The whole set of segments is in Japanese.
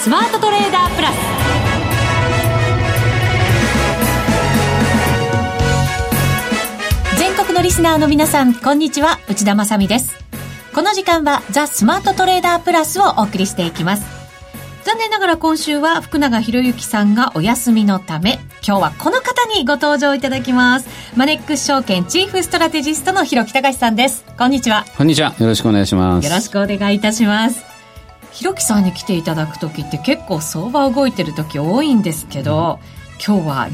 スマートトレーダープラス。全国のリスナーの皆さん、こんにちは、内田まさみです。この時間はザ・スマートトレーダープラスをお送りしていきます。残念ながら今週は福永博之さんがお休みのため、今日はこの方にご登場いただきます。マネックス証券チーフストラテジストの弘木隆さんです。こんにちは。こんにちは。よろしくお願いします。よろしくお願いいたします。弘木さんに来ていただくときって結構相場動いてるとき多いんですけど、今日は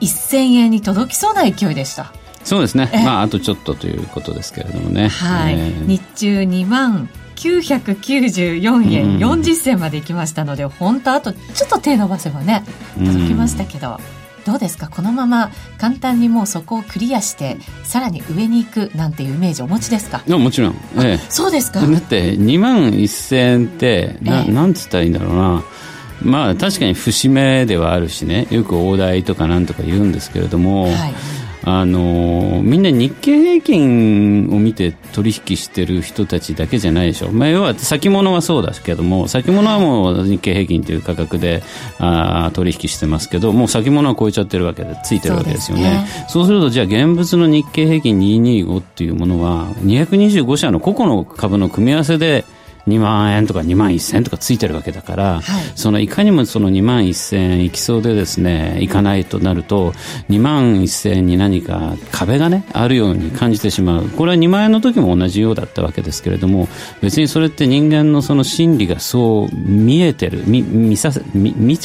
21,000円に届きそうな勢いでした。そうですね、まあ、あとちょっとということですけれどもね、はい、日中29,994円40銭まで行きましたので、本当あとちょっと手伸ばせばね届きましたけど、どうですか、このまま簡単にもうそこをクリアしてさらに上に行くなんていうイメージお持ちですか？もちろん、そうですか。だって21,000円ってなんつったらいいんだろうな、まあ、確かに節目ではあるしね、よく大台とかなんとか言うんですけれども、はい、みんな日経平均を見て取引してる人たちだけじゃないでしょ、まあ、要は先物はそうだけども、先物はもう日経平均という価格で取引してますけど、もう先物は超えちゃってるわけで、ついてるわけですよね。そうすると、じゃあ現物の日経平均225っていうものは225社の個々の株の組み合わせで2万円とか2万1000円とかついてるわけだから、はい、そのいかにもその2万1000円いきそうでですね、いかないとなると2万1000円に何か壁がねあるように感じてしまう。これは2万円の時も同じようだったわけですけれども、別にそれって人間のその心理がそう見えてる、見ち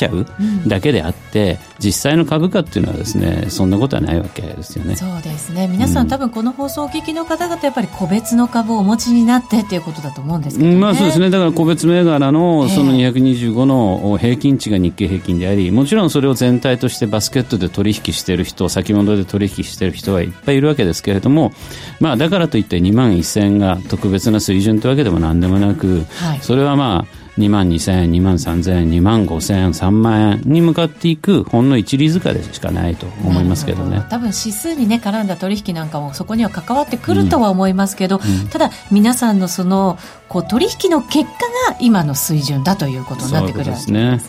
ゃうだけであって、うん、実際の株価っていうのはですね、そんなことはないわけですよね。そうですね。皆さん、多分この放送をお聞きの方々、やっぱり個別の株をお持ちになってっていうことだと思うんですけどね、まあそうですね。だから個別銘柄のその225の平均値が日経平均であり、もちろんそれを全体としてバスケットで取引している人、先物で取引している人はいっぱいいるわけですけれども、まあ、だからといって2万1000円が特別な水準というわけでも何でもなく、それはまあ2万2000円、2万3000円、2万5000円、3万円に向かっていくほんの一里塚でしかないと思いますけどね。多分指数に、ね、絡んだ取引なんかもそこには関わってくるとは思いますけど、ただ皆さんのそのこう取引の結果が今の水準だということになってくるわけですね。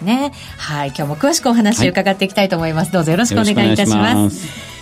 はい、今日も詳しくお話を伺っていきたいと思います。はい、どうぞよろしくお願いいたします。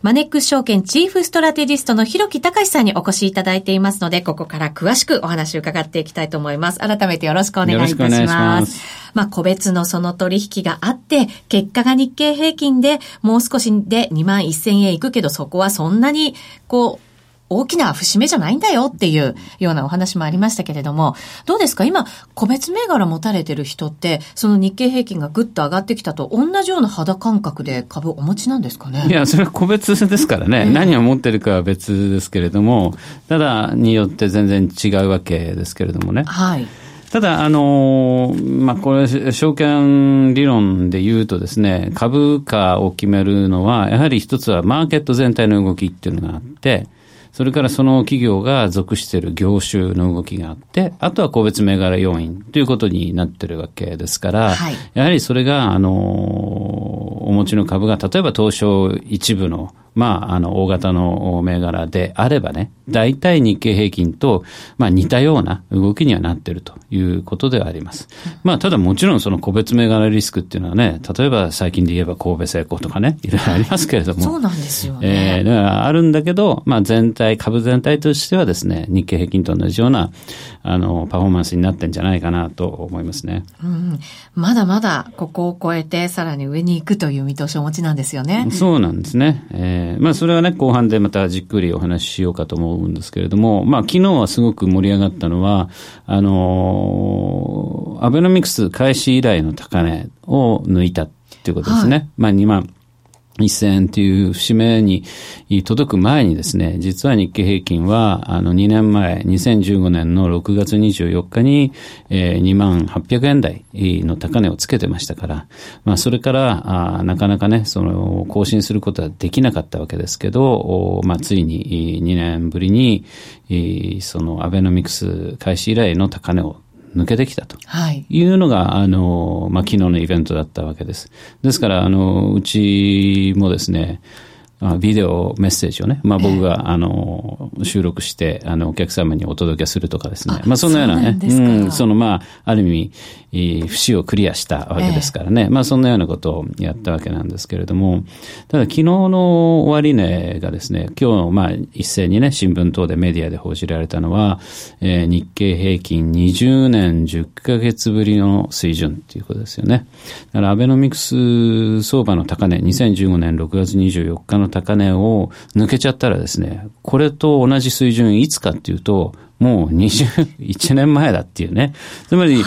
マネックス証券チーフストラテジストの弘木隆さんにお越しいただいていますので、ここから詳しくお話を伺っていきたいと思います。改めてよろしくお願いいたします。よろしくお願いします。まあ、個別のその取引があって、結果が日経平均でもう少しで2万1000円いくけど、そこはそんなにこう、大きな節目じゃないんだよっていうようなお話もありましたけれども、どうですか、今個別銘柄持たれてる人って、その日経平均がぐっと上がってきたと同じような肌感覚で株をお持ちなんですかね？いや、それは個別ですからね、何を持ってるかは別ですけれども、ただによって全然違うわけですけれどもね。はい。ただ、まあ、これ、証券理論で言うとですね、株価を決めるのは、やはり一つはマーケット全体の動きっていうのがあって、それからその企業が属している業種の動きがあって、あとは個別銘柄要因ということになっているわけですから、はい、やはりそれが、お持ちの株が、例えば東証一部の、まあ、大型の銘柄であればね、大体日経平均と、まあ、似たような動きにはなっているということではあります。まあ、ただもちろんその個別銘柄リスクっていうのはね、例えば最近で言えば神戸製鋼とかね、いろいろありますけれども。そうなんですよね。だからあるんだけど、まあ、全体、株全体としてはですね、日経平均と同じような、パフォーマンスになってんじゃないかなと思いますね。うん。まだまだここを超えてさらに上に行くという見通しをお持ちなんですよね。そうなんですね。まあ、それはね、後半でまたじっくりお話ししようかと思うんですけれども、まあ、昨日はすごく盛り上がったのは、アベノミクス開始以来の高値を抜いたっていうことですね。はい、まあ、2万1000という節目に届く前にですね、実は日経平均は2年前、2015年の6月24日に2万800円台の高値をつけてましたから、まあそれからなかなかね、その更新することはできなかったわけですけど、まあついに2年ぶりにそのアベノミクス開始以来の高値を抜けてきたというのが、まあ、昨日のイベントだったわけです。ですから、うちもですね、ビデオメッセージをね、まあ、僕が、収録して、お客様にお届けするとかですね。まあ、そんなようなね、まあ、ある意味、節をクリアしたわけですからね。まあ、そんなようなことをやったわけなんですけれども、ただ、昨日の終値がですね、今日、まあ、一斉にね、新聞等でメディアで報じられたのは、日経平均20年10ヶ月ぶりの水準ということですよね。だから、アベノミクス相場の高値、2015年6月24日の高値を抜けちゃったらですね、これと同じ水準いつかっていうと、もう21年前だっていうね。つまり、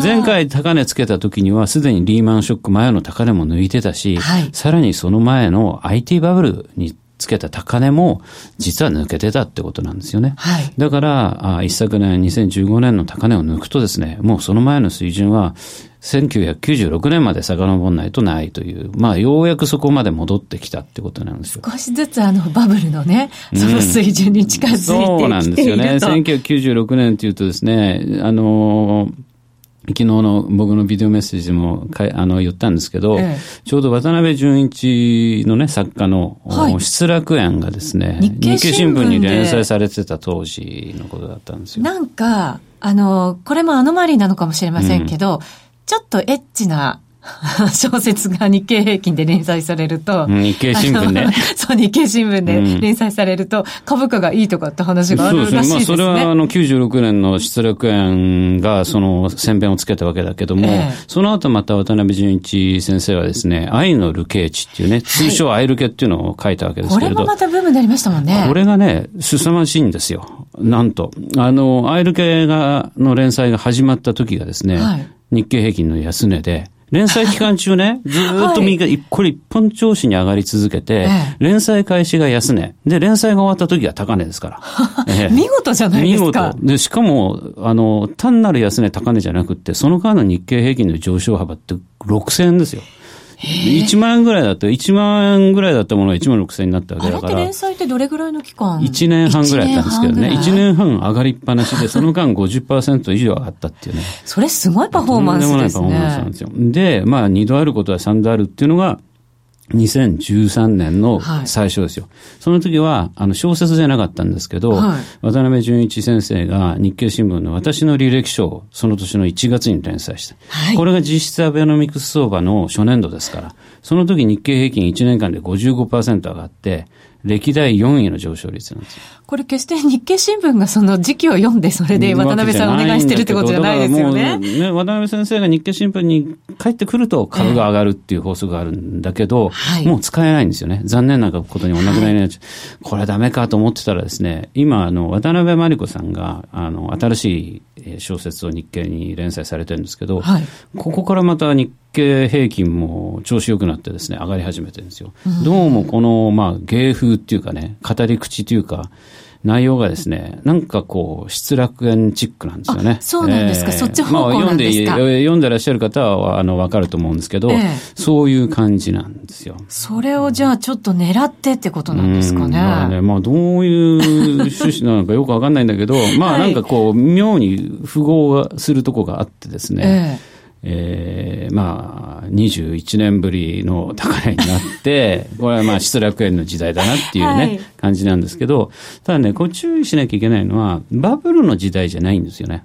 前回高値つけた時にはすでにリーマンショック前の高値も抜いてたし、さらにその前の IT バブルにつけた高値も実は抜けてたってことなんですよね。だから一昨年2015年の高値を抜くとですね、もうその前の水準は1996年まで遡んないとないという、まあようやくそこまで戻ってきたってことなんですよ。少しずつバブルのね、その水準に近づいてきていると、そうなんですよね。1996年というとですね、昨日の僕のビデオメッセージも言ったんですけど、ちょうど渡辺淳一のね、作家の、失楽園がですね、日経新聞に連載されてた当時のことだったんですよ。なんか、これもアノマリーなのかもしれませんけど、ちょっとエッチな小説が日経平均で連載されると、日経新聞ね。そう、日経新聞で連載されると、株価がいいとかって話があるらしいですね。そうですね。まあ、それは96年の失楽園がその先鞭をつけたわけだけども、その後また渡辺淳一先生はですね、愛の流刑地っていうね、通称愛流刑っていうのを書いたわけですけれど。これもまたブームになりましたもんね。これがね、凄まじいんですよ。なんと、愛流刑の連載が始まった時がですね、日経平均の安値で、連載期間中ね、ずーっと右が、これ一本調子に上がり続けて、連載開始が安値。で、連載が終わった時が高値ですから。見事じゃないですか。見事。で、しかも、単なる安値高値じゃなくって、その間の日経平均の上昇幅って6000円ですよ。1万円ぐらいだったものが1万6千円になったわけだから。あれって連載ってどれぐらいの期間 ?1 年半ぐらいだったんですけどね。1年半上がりっぱなしで、その間 50% 以上上がったっていうね。それすごいパフォーマンスですね。とんでもないパフォーマンスなんですよ。で、まあ2度あることは3度あるっていうのが、2013年の最初ですよ。その時は、小説じゃなかったんですけど、渡辺淳一先生が日経新聞の私の履歴書をその年の1月に連載した。これが実質アベノミクス相場の初年度ですから、その時日経平均1年間で 55% 上がって、歴代4位の上昇率なんですよ。これ決して日経新聞がその時期を読んで、それで渡辺さんお願いしてるってことじゃないですよね。ね、渡辺先生が日経新聞に帰ってくると株が上がるっていう法則があるんだけど、もう使えないんですよね。残念なことにお亡くなりになっちゃう。これダメかと思ってたらですね、今渡辺真理子さんが新しい小説を日経に連載されてるんですけど、ここからまた日経平均も調子良くなってですね、上がり始めてるんですよ。どうもこの、まあ、芸風っていうかね、語り口というか、内容がですね、なんかこう、失楽園チックなんですよね。そうなんですか、そっち方向なんですか。まあ、読んでらっしゃる方は、わかると思うんですけど、そういう感じなんですよ。それをじゃあ、ちょっと狙ってってことなんですかね。まあね、まあ、どういう趣旨なのかよくわかんないんだけど、まあ、なんかこう、妙に符号するとこがあってですね、まあ、21年ぶりの高値になって、これはまあ、失楽園の時代だなっていうね、感じなんですけど、ただね、こう注意しなきゃいけないのは、バブルの時代じゃないんですよね。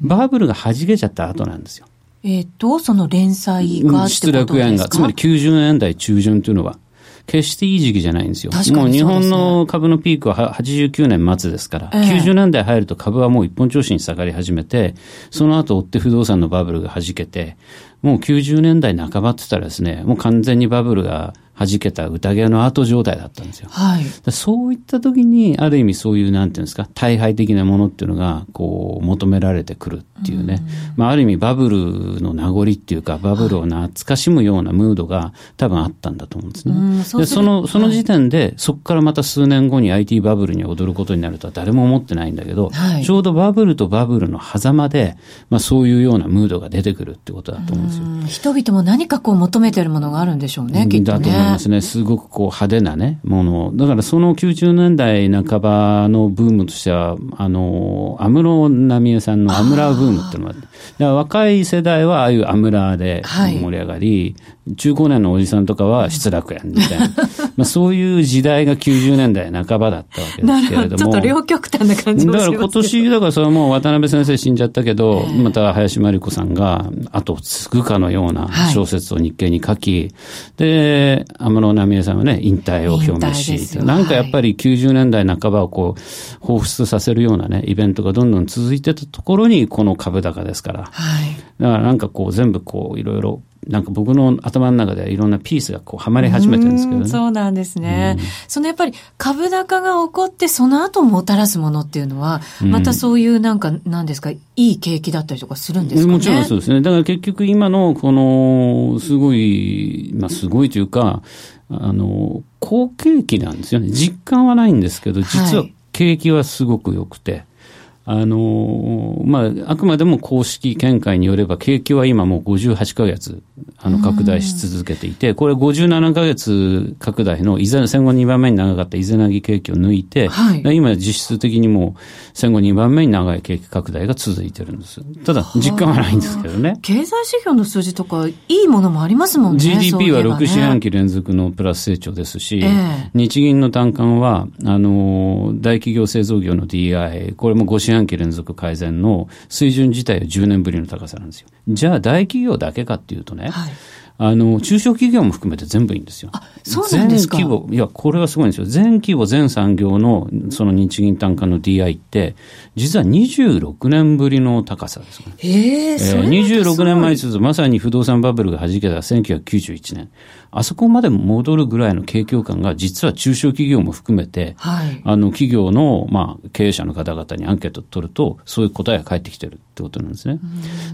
バブルが弾けちゃった後なんですよ。その連載がってことですか？失楽園が、つまり90年代中旬というのは、決していい時期じゃないんですよ。もう日本の株のピークは89年末ですから、90年代入ると株はもう一本調子に下がり始めて、その後追って不動産のバブルが弾けて、もう90年代半ばって言ったらですね、もう完全にバブルが弾けた宴の後状態だったんですよ。そういった時に、ある意味そういう、なんていうんですか、大敗的なものっていうのが、こう、求められてくるっていうね、まあ、ある意味バブルの名残っていうかバブルを懐かしむようなムードが多分あったんだと思うんですね。でその時点でそこからまた数年後に IT バブルに踊ることになるとは誰も思ってないんだけど、はい、ちょうどバブルとバブルの狭間で、まあ、そういうようなムードが出てくるってことだと思うんですよ。人々も何かこう求めてるものがあるんでしょうね、きっとね。だと思いますね。すごくこう派手な、ね、ものだから、その90年代半ばのブームとしては安室奈美恵さんのアムラーブームっていうのがあって、だから若い世代はああいうアムラーで盛り上がり、はい、中高年のおじさんとかは失楽園みたいなまあそういう時代が90年代半ばだったわけですけれども、ちょっと両極端な感じもしますけど、だから今年だからそれはもう渡辺先生死んじゃったけど、また林真理子さんが後を継ぐかのような小説を日経に書き、はい、で安室奈美恵さんはね引退を表明し、なんかやっぱり90年代半ばをこう彷彿させるようなねイベントがどんどん続いてたところにこの株高ですから、はい、だからなんかこう全部こういろいろなんか僕の頭の中ではいろんなピースがこうはまり始めてるんですけどね。そうなんですね。そのやっぱり株高が起こってその後もたらすものっていうのはまたそういうなんか何ですか、いい景気だったりとかするんですかね。もちろんそうですね。だから結局今のこのすごい、まあすごいというか好景気なんですよね。実感はないんですけど、実は景気はすごく良くて。はい、まあ、あくまでも公式見解によれば景気は今もう58ヶ月拡大し続けていて、これ57ヶ月拡大の戦後2番目に長かった伊勢凪景気を抜いて、はい、今実質的にもう戦後2番目に長い景気拡大が続いてるんです。ただ実感はないんですけどね。経済指標の数字とかいいものもありますもんね。 GDP は6四半期連続のプラス成長ですし、日銀の短観は大企業製造業の DI、 これも5四半期連続改善の水準自体は10年ぶりの高さなんですよ。じゃあ大企業だけかっていうとね、はい、中小企業も含めて全部いいんですよ。あ、そうなんですか。全規模、いやこれはすごいんですよ。全規模全産業のその日銀短観の DI って実は26年ぶりの高さです、ね。26年前にするとまさに不動産バブルが弾けた1991年。あそこまで戻るぐらいの景況感が実は中小企業も含めて、はい、企業の、まあ、経営者の方々にアンケートを取るとそういう答えが返ってきてるってことなんですね。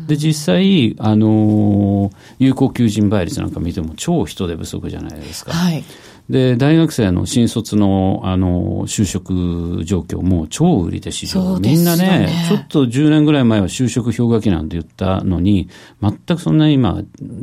で実際有効求人倍率なんか見ても超人手不足じゃないですか、はい、で大学生の新卒の、就職状況も超売り手市場、みんなねちょっと10年ぐらい前は就職氷河期なんて言ったのに全くそんな今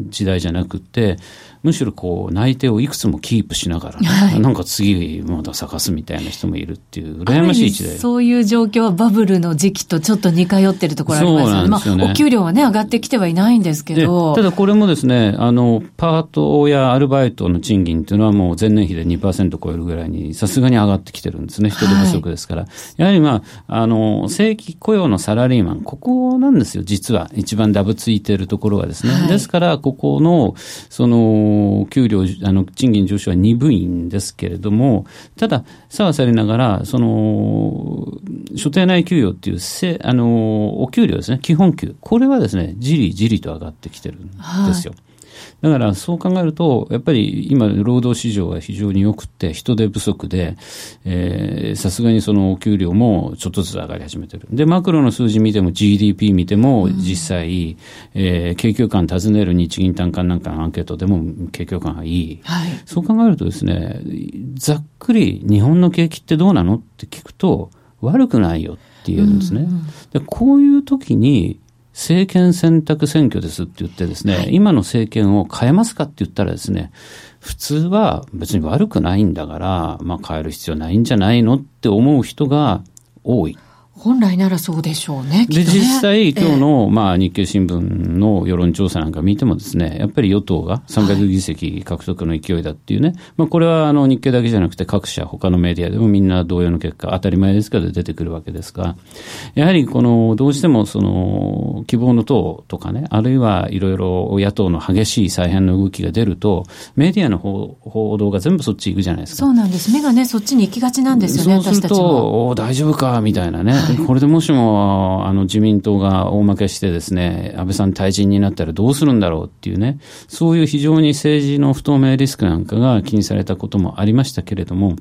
時代じゃなくて、むしろこう内定をいくつもキープしながら、ね、はい、なんか次まだ探すみたいな人もいるっていう羨ましい時代。そういう状況はバブルの時期とちょっと似通ってるところありますよね。まあ、お給料はね上がってきてはいないんですけど、ただこれもですねパートやアルバイトの賃金っていうのはもう前年比で 2% 超えるぐらいにさすがに上がってきてるんですね。人手不足ですから、はい、やはりまあ正規雇用のサラリーマン、ここなんですよ実は一番ダブついてるところがですね、はい、ですからここのその給料賃金上昇は鈍いんですけれども、たださわさりながらその所定内給与っていうお給料ですね、基本給、これはですねじりじりと上がってきてるんですよ、はい、だからそう考えるとやっぱり今労働市場が非常に良くて人手不足で、さすがにそのお給料もちょっとずつ上がり始めてる。でマクロの数字見ても GDP 見ても実際、景況感尋ねる日銀短観なんかのアンケートでも景況感がいい、はい、そう考えるとですね、ざっくり日本の景気ってどうなのって聞くと悪くないよって言うんですね、でこういう時に政権選択選挙ですって言ってですね、はい、今の政権を変えますかって言ったらですね、普通は別に悪くないんだから、まあ、変える必要ないんじゃないのって思う人が多い。本来ならそうでしょうね。で、実際今日の、まあ、日経新聞の世論調査なんか見てもですね、やっぱり与党が300議席獲得の勢いだっていうね、はい、まあ、これは日経だけじゃなくて各社他のメディアでもみんな同様の結果、当たり前ですけど出てくるわけですが、やはりどうしても希望の党とかね、あるいはいろいろ野党の激しい再編の動きが出るとメディアの報道が全部そっち行くじゃないですか。そうなんです。目がねそっちに行きがちなんですよね。そうすると私たちも大丈夫かみたいなね、これでもしも自民党が大負けしてですね、安倍さん退陣になったらどうするんだろうっていうね、そういう非常に政治の不透明リスクなんかが気にされたこともありましたけれども、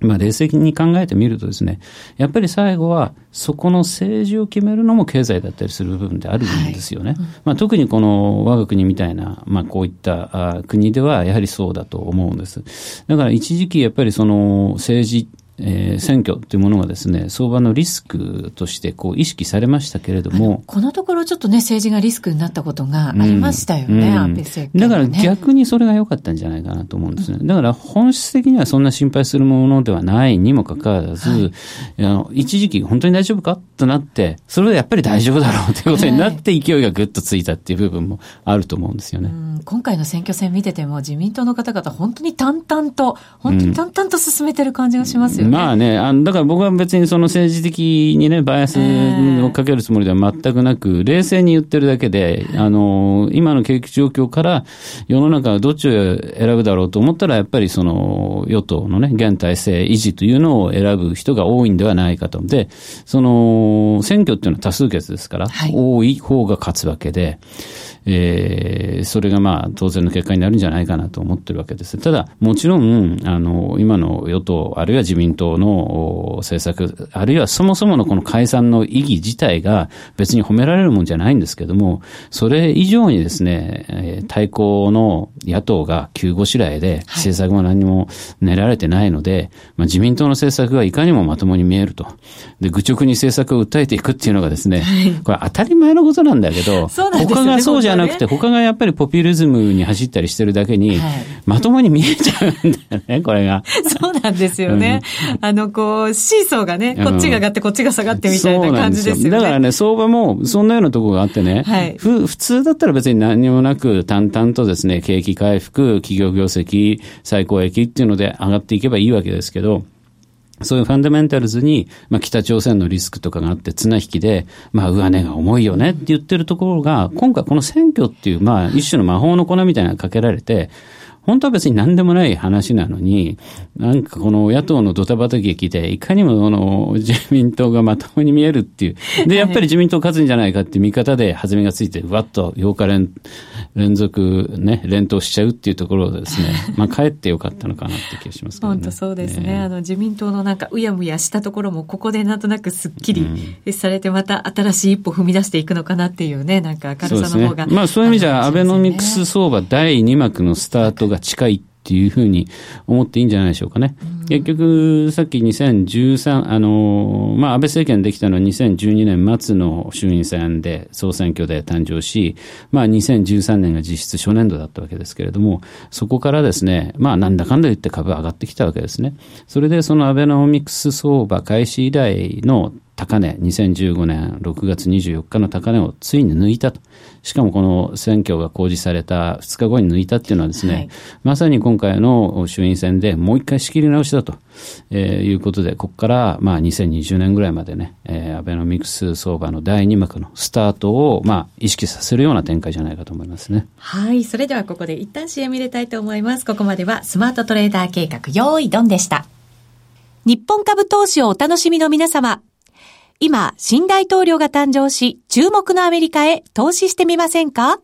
まあ、冷静に考えてみるとですね、やっぱり最後はそこの政治を決めるのも経済だったりする部分であるんですよね、はい、まあ、特にこの我が国みたいな、まあ、こういった国ではやはりそうだと思うんです。だから一時期やっぱりその政治選挙というものがですね、相場のリスクとしてこう意識されましたけれども、このところちょっとね、政治がリスクになったことがありましたよね、安倍政権、ね、だから逆にそれが良かったんじゃないかなと思うんですね。だから本質的にはそんな心配するものではないにもかかわらず、はい、一時期本当に大丈夫かとなって、それはやっぱり大丈夫だろうということになって勢いがぐっとついたっていう部分もあると思うんですよね、うん、今回の選挙戦見てても自民党の方々本当に淡々と進めてる感じがしますよね、うん、まあね、だから僕は別にその政治的にね、バイアスをかけるつもりでは全くなく、冷静に言ってるだけで、今の景気状況から世の中はどっちを選ぶだろうと思ったら、やっぱりその与党のね、現体制維持というのを選ぶ人が多いんではないかと。で、その選挙っていうのは多数決ですから、はい、多い方が勝つわけで、それがまあ当然の結果になるんじゃないかなと思ってるわけです。ただもちろん今の与党あるいは自民党の政策、あるいはそもそものこの解散の意義自体が別に褒められるもんじゃないんですけども、それ以上にですね、対抗の野党が急ごしらえで政策も何も練られてないので、はい、まあ、自民党の政策がいかにもまともに見えると。で、愚直に政策を訴えていくっていうのがですね、これ当たり前のことなんだけど、他がそうじゃなくて、他がやっぱりポピュリズムに走ったりしてるだけに、はい、まともに見えちゃうんだよね、これが。そうなんですよね。うん、こうシーソーがね、こっちが上がってこっちが下がってみたいな感じですよね。そうなんですよ。だからね、相場もそんなようなところがあってね、はい、普通だったら別に何もなく淡々とですね、景気回復、企業業績、最高益っていうので上がっていけばいいわけですけど、そういうファンダメンタルズに、まあ、北朝鮮のリスクとかがあって綱引きで、まあ、上値が重いよねって言ってるところが、今回この選挙っていう、まあ、一種の魔法の粉みたいなのがかけられて、本当は別に何でもない話なのに、なんかこの野党のドタバタ劇で、いかにも自民党がまともに見えるっていう。で、やっぱり自民党勝つんじゃないかって見方で弾みがついて、わっと8日連続ね、連投しちゃうっていうところをですね、まあ帰ってよかったのかなって気がしますけどね。本当そうですね。自民党のなんかうやむやしたところも、ここでなんとなくすっきりされて、また新しい一歩踏み出していくのかなっていうね、なんか明るさの方が。ね、まあそういう意味じゃ、アベノミクス相場第2幕のスタートが近いっていうふうに思っていいんじゃないでしょうかね。結局さっき2013まあ、安倍政権できたのは2012年末の衆院選で総選挙で誕生し、まあ、2013年が実質初年度だったわけですけれども、そこからですね、まあ、なんだかんだ言って株上がってきたわけですね。それでそのアベノミクス相場開始以来の高値、2015年6月24日の高値をついに抜いたと。しかもこの選挙が公示された2日後に抜いたっていうのはですね、はい、まさに今回の衆院選でもう一回仕切り直しだと、いうことで、ここからまあ2020年ぐらいまでね、アベノミクス相場の第2幕のスタートをまあ意識させるような展開じゃないかと思いますね。はい、それではここで一旦 CM 入れたいと思います。ここまではスマートトレーダー計画用意ドンでした。日本株投資をお楽しみの皆様、今、新大統領が誕生し、注目のアメリカへ投資してみませんか？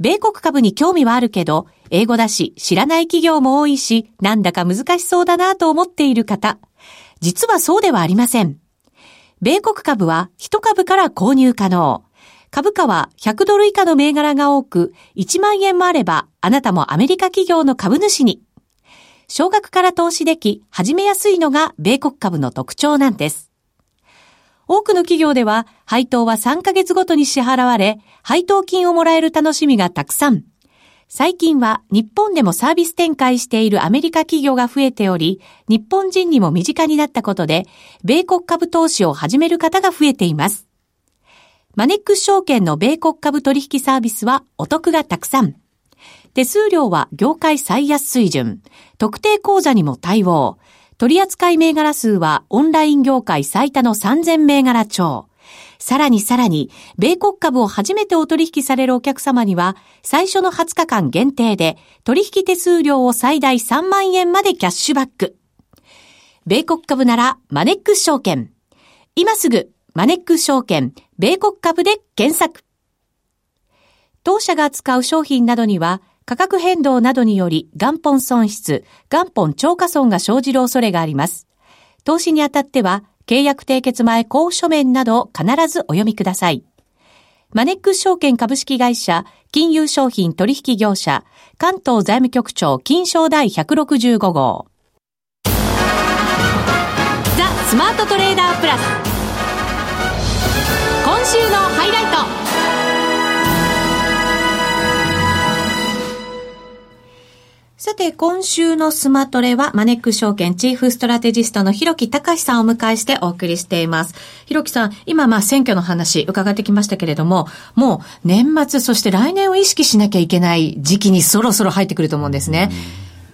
米国株に興味はあるけど、英語だし、知らない企業も多いし、なんだか難しそうだなと思っている方。実はそうではありません。米国株は1株から購入可能。株価は100ドル以下の銘柄が多く、1万円もあれば、あなたもアメリカ企業の株主に。少額から投資でき、始めやすいのが米国株の特徴なんです。多くの企業では配当は3ヶ月ごとに支払われ、配当金をもらえる楽しみがたくさん。最近は日本でもサービス展開しているアメリカ企業が増えており、日本人にも身近になったことで、米国株投資を始める方が増えています。マネックス証券の米国株取引サービスはお得がたくさん。手数料は業界最安水準。特定口座にも対応。取扱い銘柄数はオンライン業界最多の3000銘柄超。さらに、米国株を初めてお取引されるお客様には、最初の20日間限定で、取引手数料を最大3万円までキャッシュバック。米国株なら、マネックス証券。今すぐ、マネックス証券、米国株で検索。当社が扱う商品などには、価格変動などにより元本損失、元本超過損が生じる恐れがあります。投資にあたっては、契約締結前交付書面などを必ずお読みください。マネックス証券株式会社、金融商品取引業者、関東財務局長金商第165号。ザ・スマートトレーダープラス。今週のハイライト。さて、今週のスマトレはマネックス証券チーフストラテジストの広木隆さんをお迎えしてお送りしています。広木さん、今選挙の話伺ってきましたけれども、もう年末そして来年を意識しなきゃいけない時期にそろそろ入ってくると思うんですね。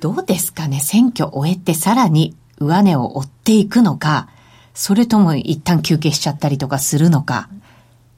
どうですかね、選挙終えてさらに上値を追っていくのか、それとも一旦休憩しちゃったりとかするのか。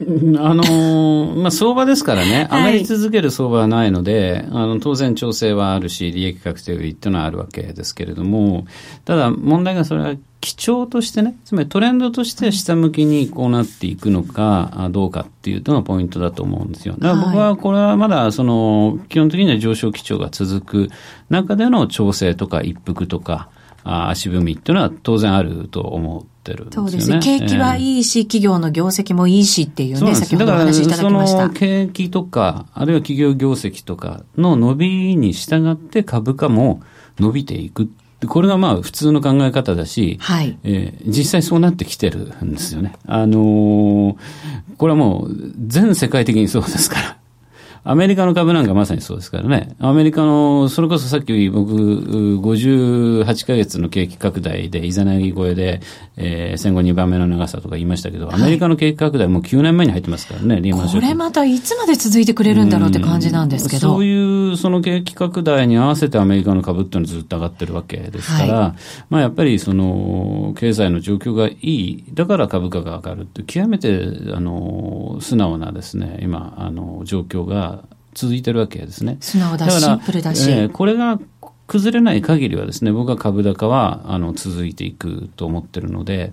相場ですからね、上がり続ける相場はないので、当然調整はあるし、利益確定率というのはあるわけですけれども、ただ問題がそれは基調としてね、つまりトレンドとして下向きにこうなっていくのかどうかっていうのがポイントだと思うんですよ。だから僕はこれはまだ基本的には上昇基調が続く中での調整とか一服とか足踏みっていうのは当然あると思う。そうですね。景気はいいし、企業の業績もいいしっていうね、先ほどお話しいただきました。だから景気とか、あるいは企業業績とかの伸びに従って株価も伸びていく。これが普通の考え方だし、実際そうなってきてるんですよね。これはもう全世界的にそうですから。アメリカの株なんかまさにそうですからね。アメリカの、それこそさっき僕、58ヶ月の景気拡大で、イザナギ超えで、戦後2番目の長さとか言いましたけど、アメリカの景気拡大もう9年前に入ってますからね、リーマンショック。これまたいつまで続いてくれるんだろうって感じなんですけど。そういう、景気拡大に合わせてアメリカの株ってのはずっと上がってるわけですから、やっぱり経済の状況がいい、だから株価が上がるって、極めて、素直なですね、今、状況が、続いてるわけですね。素直だし、シンプルだし、これが崩れない限りはですね、僕は株高は続いていくと思ってるので、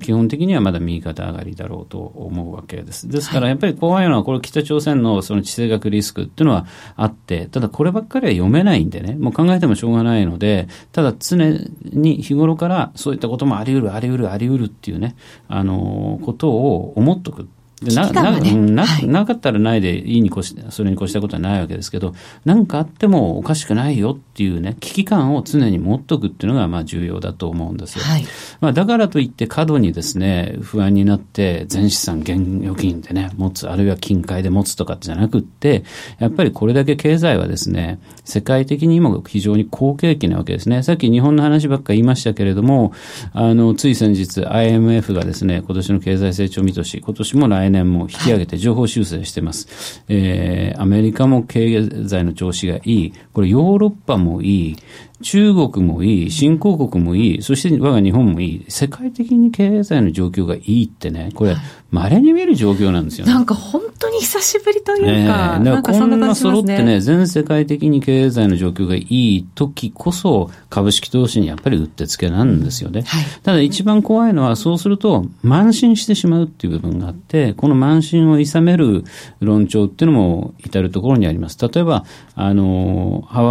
基本的にはまだ右肩上がりだろうと思うわけです。ですからやっぱり怖いのはこれ北朝鮮の地政学リスクっていうのはあって、ただこればっかりは読めないんでね、もう考えてもしょうがないので、ただ常に日頃からそういったこともあり得るっていうね、ことを思っとく。なかったらないでいいに越し、それに越したことはないわけですけど、なんかあってもおかしくないよっていうね、危機感を常に持っとくっていうのが重要だと思うんですよ。だからといって過度にですね、不安になって全資産現預金でね、持つ、あるいは金塊で持つとかじゃなくって、やっぱりこれだけ経済はですね、世界的に今非常に好景気なわけですね。さっき日本の話ばっかり言いましたけれども、つい先日 IMF がですね、今年の経済成長見通し、今年も来年も引き上げて情報修正してます、アメリカも経済の調子がいい、これヨーロッパもいい、中国もいい、新興国もいい、そして我が日本もいい、世界的に経済の状況がいいってね、これ稀に見る状況なんですよね。なんか本当に久しぶりというか、なんかそんな感じしますね。こんな揃ってね、全世界的に経済の状況がいい時こそ株式投資にやっぱりうってつけなんですよね。ただ一番怖いのはそうすると慢心してしまうっていう部分があって、この慢心を諌める論調っていうのも至るところにあります。例えばハワ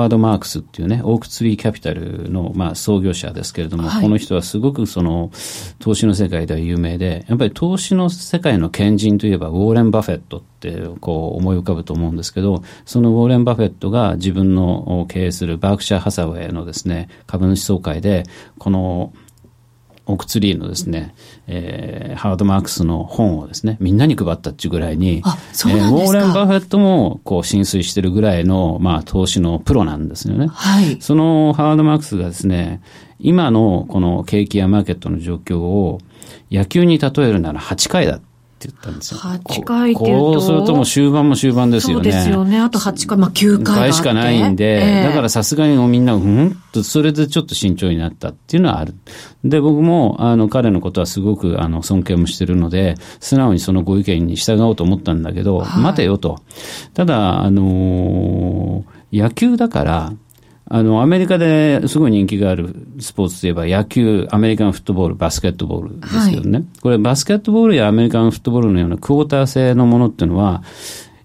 ード・マークスっていうね、オークツリーキャピタルの創業者ですけれども、この人はすごく投資の世界では有名で、やっぱり投資の世界の賢人といえばウォーレン・バフェットってこう思い浮かぶと思うんですけど、そのウォーレン・バフェットが自分の経営するバークシャー・ハサウェイのですね、株主総会でこのオークツリーのですね、ハードマークスの本をですね、みんなに配ったっていうぐらいに、ウォーレン・バフェットもこう浸水してるぐらいの、投資のプロなんですよね。そのハードマークスがですね、今のこの景気やマーケットの状況を野球に例えるなら8回だって言ったんですよ。8回っていうと、こうするともう終盤ですよね。そうですよね。あと8回、9回があって。しかないんで、だからさすがにみんなそれでちょっと慎重になったっていうのはある。で、僕も彼のことはすごく尊敬もしてるので、素直にそのご意見に従おうと思ったんだけど、待てよと。ただ野球だから。アメリカですごい人気があるスポーツといえば野球、アメリカンフットボール、バスケットボールですけどね。これバスケットボールやアメリカンフットボールのようなクォーター制のものっていうのは、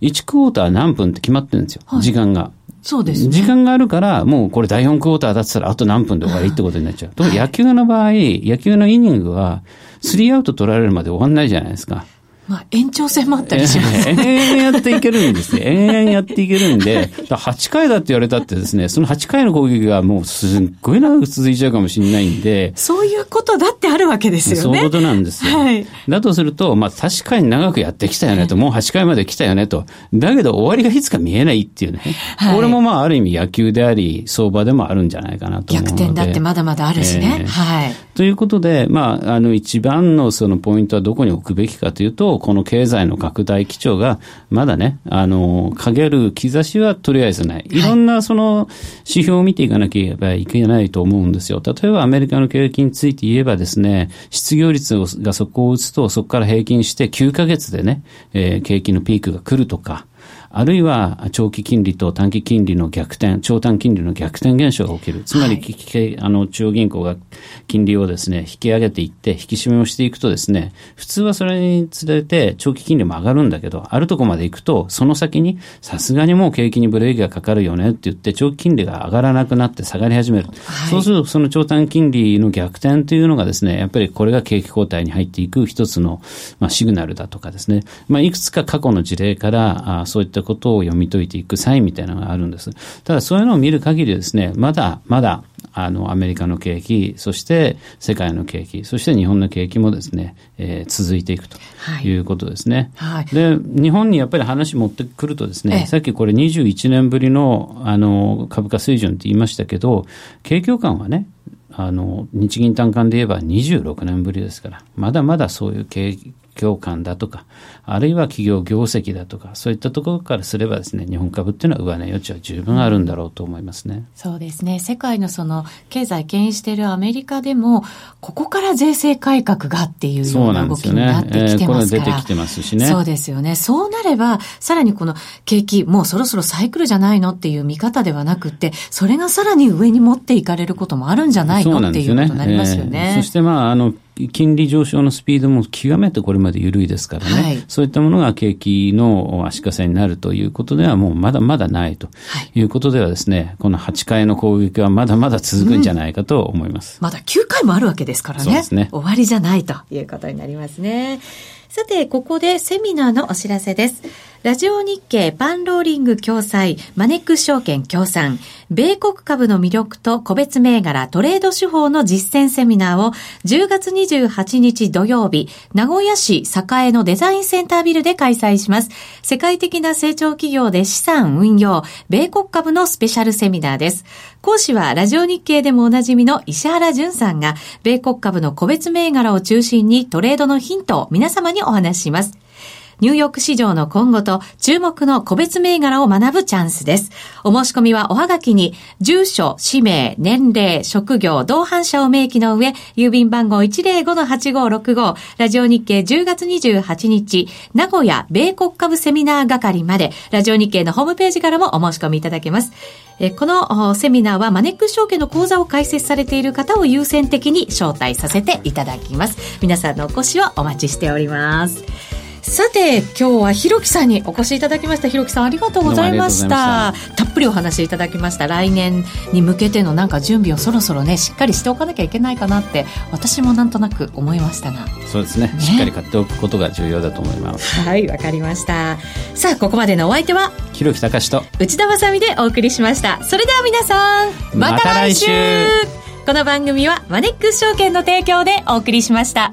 1クォーター何分って決まってるんですよ、時間が。そうですね、時間があるからもうこれ第4クォーターだったらあと何分で終わりってことになっちゃうと、野球の場合、野球のイニングは3アウト取られるまで終わんないじゃないですか。まあ、延長戦もあったりしますね。延々やっていけるんですね。延々やっていけるんで、8回だって言われたってですね、その8回の攻撃がもうすっごい長く続いちゃうかもしれないんで。そういうことだってあるわけですよね。そういうことなんですよ。はい。だとすると、まあ確かに長くやってきたよねと、もう8回まで来たよねと。だけど終わりがいつか見えないっていうね。はい。これもまあある意味野球であり、相場でもあるんじゃないかなと思うので。逆転だってまだまだあるしね。はい。ということで、まあ、一番のそのポイントはどこに置くべきかというと、この経済の拡大基調がまだね、陰る兆しはとりあえずない。いろんなその指標を見ていかなければいけないと思うんですよ。例えばアメリカの景気について言えばですね、失業率がそこを打つと、そこから平均して9ヶ月でね、景気のピークが来るとか、あるいは長期金利と短期金利の逆転、長短金利の逆転現象が起きる。つまり、はい、中央銀行が金利をですね、引き上げていって、引き締めをしていくとですね、普通はそれにつれて長期金利も上がるんだけど、あるとこまで行くと、その先にさすがにもう景気にブレーキがかかるよねって言って、長期金利が上がらなくなって下がり始める。はい、そうすると、その長短金利の逆転というのがですね、やっぱりこれが景気後退に入っていく一つの、まあ、シグナルだとかですね、まあ、いくつか過去の事例から、そういったことを読み解いていく際みたいなのがあるんです。ただそういうのを見る限りですね、まだまだアメリカの景気、そして世界の景気、そして日本の景気もですね、続いていくということですね、はいはい、で日本にやっぱり話持ってくるとですね、さっきこれ21年ぶりの、株価水準って言いましたけど、景況感はね、日銀短観で言えば26年ぶりですから、まだまだそういう景気業感だとか、あるいは企業業績だとか、そういったところからすればですね、日本株っていうのは上値余地は十分あるんだろうと思いますね。そうですね。世界のその経済牽引しているアメリカでも、ここから税制改革がっていうような動きになってきてますから、そうなんですよね。これ出てきてますしね。そうですよね。そうなればさらにこの景気もうそろそろサイクルじゃないのっていう見方ではなくて、それがさらに上に持っていかれることもあるんじゃないの、そうなんですよね。っていうことになりますよね。そしてまあ金利上昇のスピードも極めてこれまで緩いですからね、はい、そういったものが景気の足かせになるということではもうまだまだないということではですね、はい、この8回の攻撃はまだまだ続くんじゃないかと思います、うん、まだ9回もあるわけですから ね、 ですね、終わりじゃないということになりますね。さてここでセミナーのお知らせです。ラジオ日経パンローリング共催マネックス証券協賛米国株の魅力と個別銘柄トレード手法の実践セミナーを10月28日土曜日、名古屋市栄のデザインセンタービルで開催します。世界的な成長企業で資産運用、米国株のスペシャルセミナーです。講師はラジオ日経でもおなじみの石原淳さんが、米国株の個別銘柄を中心にトレードのヒントを皆様にお話しします。ニューヨーク市場の今後と注目の個別銘柄を学ぶチャンスです。お申し込みはおはがきに住所、氏名、年齢、職業、同伴者を明記の上、郵便番号 105-8565、ラジオ日経10月28日、名古屋米国株セミナー係まで、ラジオ日経のホームページからもお申し込みいただけます。このセミナーはマネックス証券の講座を開設されている方を優先的に招待させていただきます。皆さんのお越しをお待ちしております。さて今日はひろきさんにお越しいただきました。ひろきさんありがとうございました。たっぷりお話いただきました。来年に向けてのなんか準備をそろそろね、しっかりしておかなきゃいけないかなって私もなんとなく思いましたが、そうです ね、しっかり買っておくことが重要だと思います。はい、わかりました。さあここまでのお相手はひろきたかしと内田まさみでお送りしました。それでは皆さんまた来週、この番組はマネックス証券の提供でお送りしました。